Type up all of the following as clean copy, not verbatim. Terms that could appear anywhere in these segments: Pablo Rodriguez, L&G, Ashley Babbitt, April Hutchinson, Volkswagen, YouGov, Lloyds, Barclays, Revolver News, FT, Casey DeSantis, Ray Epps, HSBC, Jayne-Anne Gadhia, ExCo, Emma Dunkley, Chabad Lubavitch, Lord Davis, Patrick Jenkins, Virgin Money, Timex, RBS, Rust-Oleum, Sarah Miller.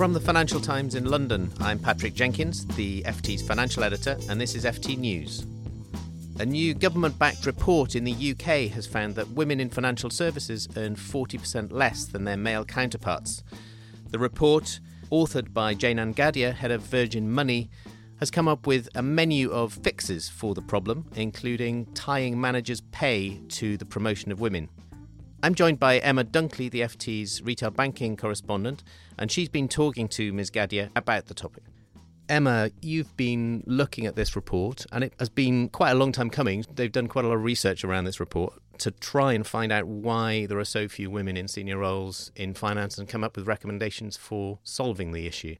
From the Financial Times in London, I'm Patrick Jenkins, the FT's financial editor, and this is FT News. A new government-backed report in the UK has found that women in financial services earn 40% less than their male counterparts. The report, authored by Jayne-Anne Gadhia, head of Virgin Money, has come up with a menu of fixes for the problem, including tying managers' pay to the promotion of women. I'm joined by Emma Dunkley, the FT's retail banking correspondent, and she's been talking to Ms Gadhia about the topic. Emma, you've been looking at this report, and it has been quite a long time coming. They've done quite a lot of research around this report to try and find out why there are so few women in senior roles in finance and come up with recommendations for solving the issue.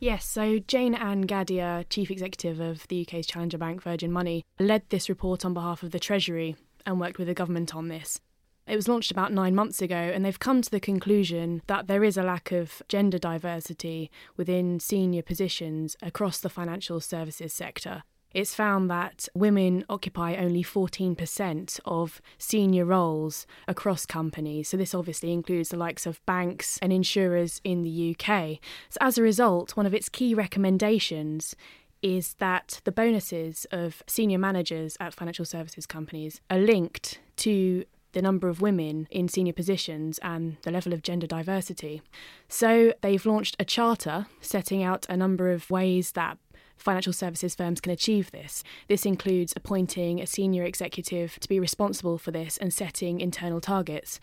Yes, so Jayne-Anne Gadhia, Chief Executive of the UK's challenger bank Virgin Money, led this report on behalf of the Treasury and worked with the government on this. It was launched about 9 months ago, and they've come to the conclusion that there is a lack of gender diversity within senior positions across the financial services sector. It's found that women occupy only 14% of senior roles across companies. So this obviously includes the likes of banks and insurers in the UK. So as a result, one of its key recommendations is that the bonuses of senior managers at financial services companies are linked to the number of women in senior positions and the level of gender diversity. So they've launched a charter setting out a number of ways that financial services firms can achieve this. This includes appointing a senior executive to be responsible for this and setting internal targets.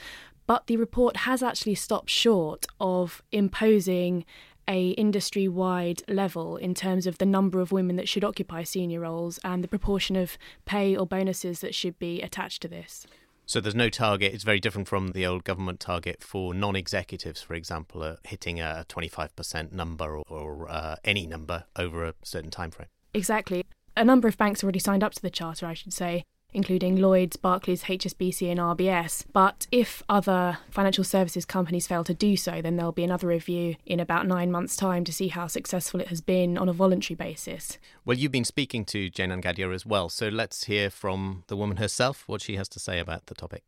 But the report has actually stopped short of imposing an industry-wide level in terms of the number of women that should occupy senior roles and the proportion of pay or bonuses that should be attached to this. So there's no target. It's very different from the old government target for non-executives, for example, hitting a 25% number or any number over a certain time frame. Exactly. A number of banks already signed up to the charter, I should say, including Lloyds, Barclays, HSBC and RBS. But if other financial services companies fail to do so, then there'll be another review in about 9 months' time to see how successful it has been on a voluntary basis. Well, you've been speaking to Jayne-Anne Gadhia as well, so let's hear from the woman herself what she has to say about the topic.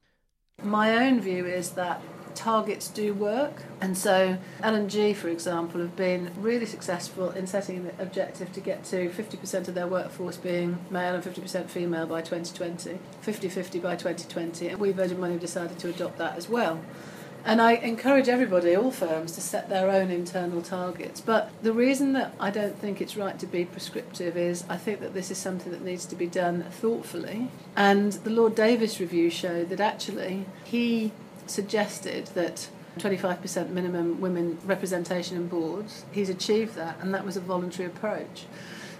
My own view is that targets do work, and so L&G, for example, have been really successful in setting an objective to get to 50% of their workforce being male and 50% female by 2020, 50-50 by 2020, and we Virgin Money have decided to adopt that as well. And I encourage everybody, all firms, to set their own internal targets. But the reason that I don't think it's right to be prescriptive is I think that this is something that needs to be done thoughtfully. And the Lord Davis review showed that actually he suggested that 25% minimum women representation in boards. He's achieved that, and that was a voluntary approach.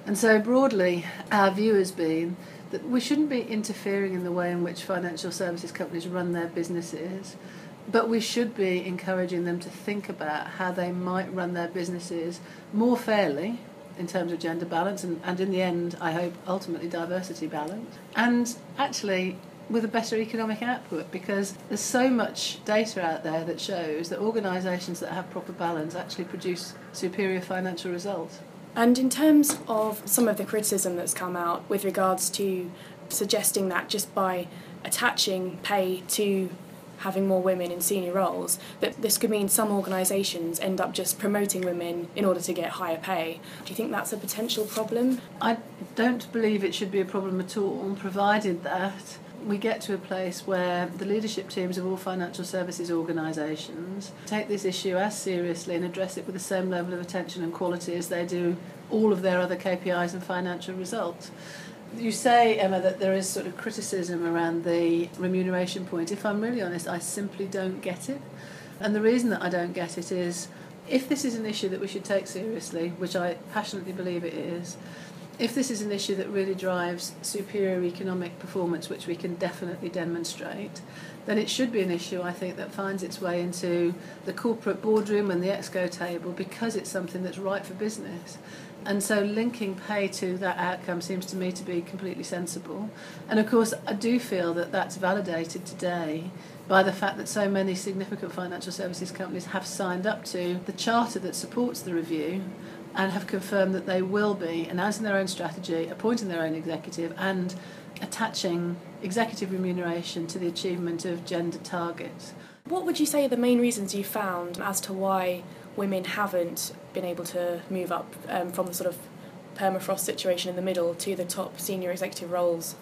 And so broadly, our view has been that we shouldn't be interfering in the way in which financial services companies run their businesses, but we should be encouraging them to think about how they might run their businesses more fairly in terms of gender balance and in the end, I hope, ultimately diversity balance. And actually with a better economic output, because there's so much data out there that shows that organisations that have proper balance actually produce superior financial results. And in terms of some of the criticism that's come out with regards to suggesting that just by attaching pay to having more women in senior roles, that this could mean some organisations end up just promoting women in order to get higher pay. Do you think that's a potential problem? I don't believe it should be a problem at all, provided that we get to a place where the leadership teams of all financial services organisations take this issue as seriously and address it with the same level of attention and quality as they do all of their other KPIs and financial results. You say, Emma, that there is sort of criticism around the remuneration point. If I'm really honest, I simply don't get it. And the reason that I don't get it is, if this is an issue that we should take seriously, which I passionately believe it is, if this is an issue that really drives superior economic performance, which we can definitely demonstrate, then it should be an issue, I think, that finds its way into the corporate boardroom and the ExCo table because it's something that's right for business. And so linking pay to that outcome seems to me to be completely sensible. And of course, I do feel that that's validated today by the fact that so many significant financial services companies have signed up to the charter that supports the review and have confirmed that they will be announcing their own strategy, appointing their own executive and attaching executive remuneration to the achievement of gender targets. What would you say are the main reasons you found as to why women haven't been able to move up from the sort of permafrost situation in the middle to the top senior executive roles.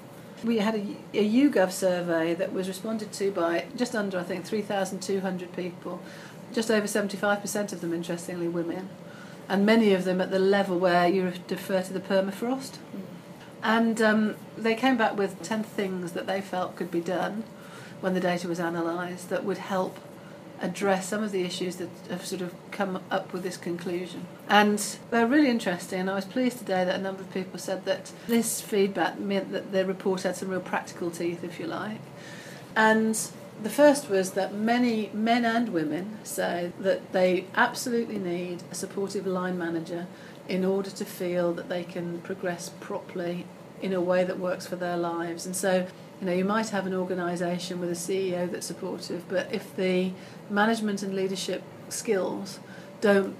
We had a YouGov survey that was responded to by just under, I think, 3,200 people. Just over 75% of them, interestingly, women. And many of them at the level where you refer to the permafrost. Mm. And they came back with 10 things that they felt could be done when the data was analysed that would help address some of the issues that have sort of come up with this conclusion. And they're really interesting, and I was pleased today that a number of people said that this feedback meant that their report had some real practical teeth, if you like. And the first was that many men and women say that they absolutely need a supportive line manager in order to feel that they can progress properly in a way that works for their lives. And so, you know, you might have an organisation with a CEO that's supportive, but if the management and leadership skills don't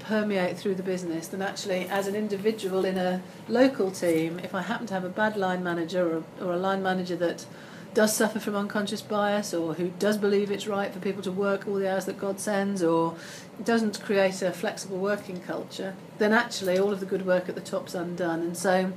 permeate through the business, then actually as an individual in a local team, if I happen to have a bad line manager or a line manager that does suffer from unconscious bias, or who does believe it's right for people to work all the hours that God sends, or doesn't create a flexible working culture, then actually all of the good work at the top's undone. And so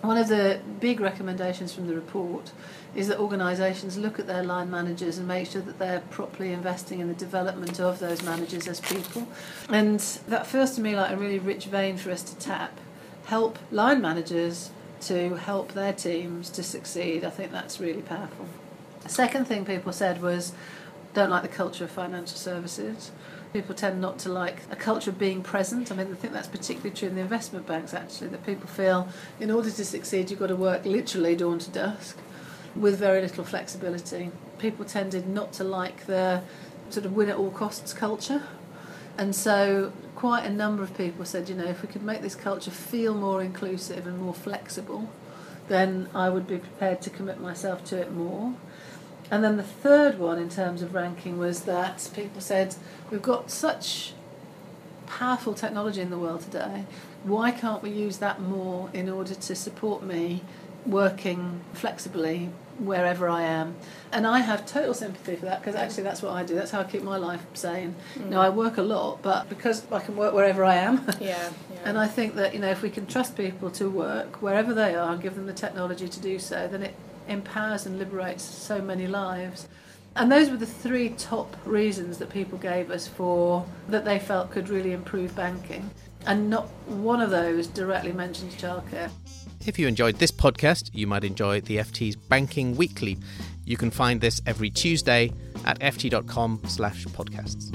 one of the big recommendations from the report is that organisations look at their line managers and make sure that they're properly investing in the development of those managers as people. And that feels to me like a really rich vein for us to tap. Help line managers to help their teams to succeed. I think that's really powerful. The second thing people said was, don't like the culture of financial services. People tend not to like a culture of being present. I mean, I think that's particularly true in the investment banks, actually, that people feel in order to succeed you've got to work literally dawn to dusk with very little flexibility. People tended not to like the sort of win-at-all-costs culture. And so quite a number of people said, you know, if we could make this culture feel more inclusive and more flexible, then I would be prepared to commit myself to it more. And then the third one in terms of ranking was that people said, we've got such powerful technology in the world today, why can't we use that more in order to support me working flexibly wherever I am? And I have total sympathy for that, because actually that's what I do, that's how I keep my life sane. Mm. Now I work a lot, but because I can work wherever I am. Yeah. And I think that, you know, if we can trust people to work wherever they are and give them the technology to do so, then it empowers and liberates so many lives. And those were the three top reasons that people gave us for that they felt could really improve banking, and not one of those directly mentions childcare. If you enjoyed this podcast, you might enjoy the FT's Banking Weekly. You can find this every Tuesday at ft.com/podcasts.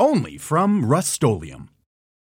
Only from Rust-Oleum.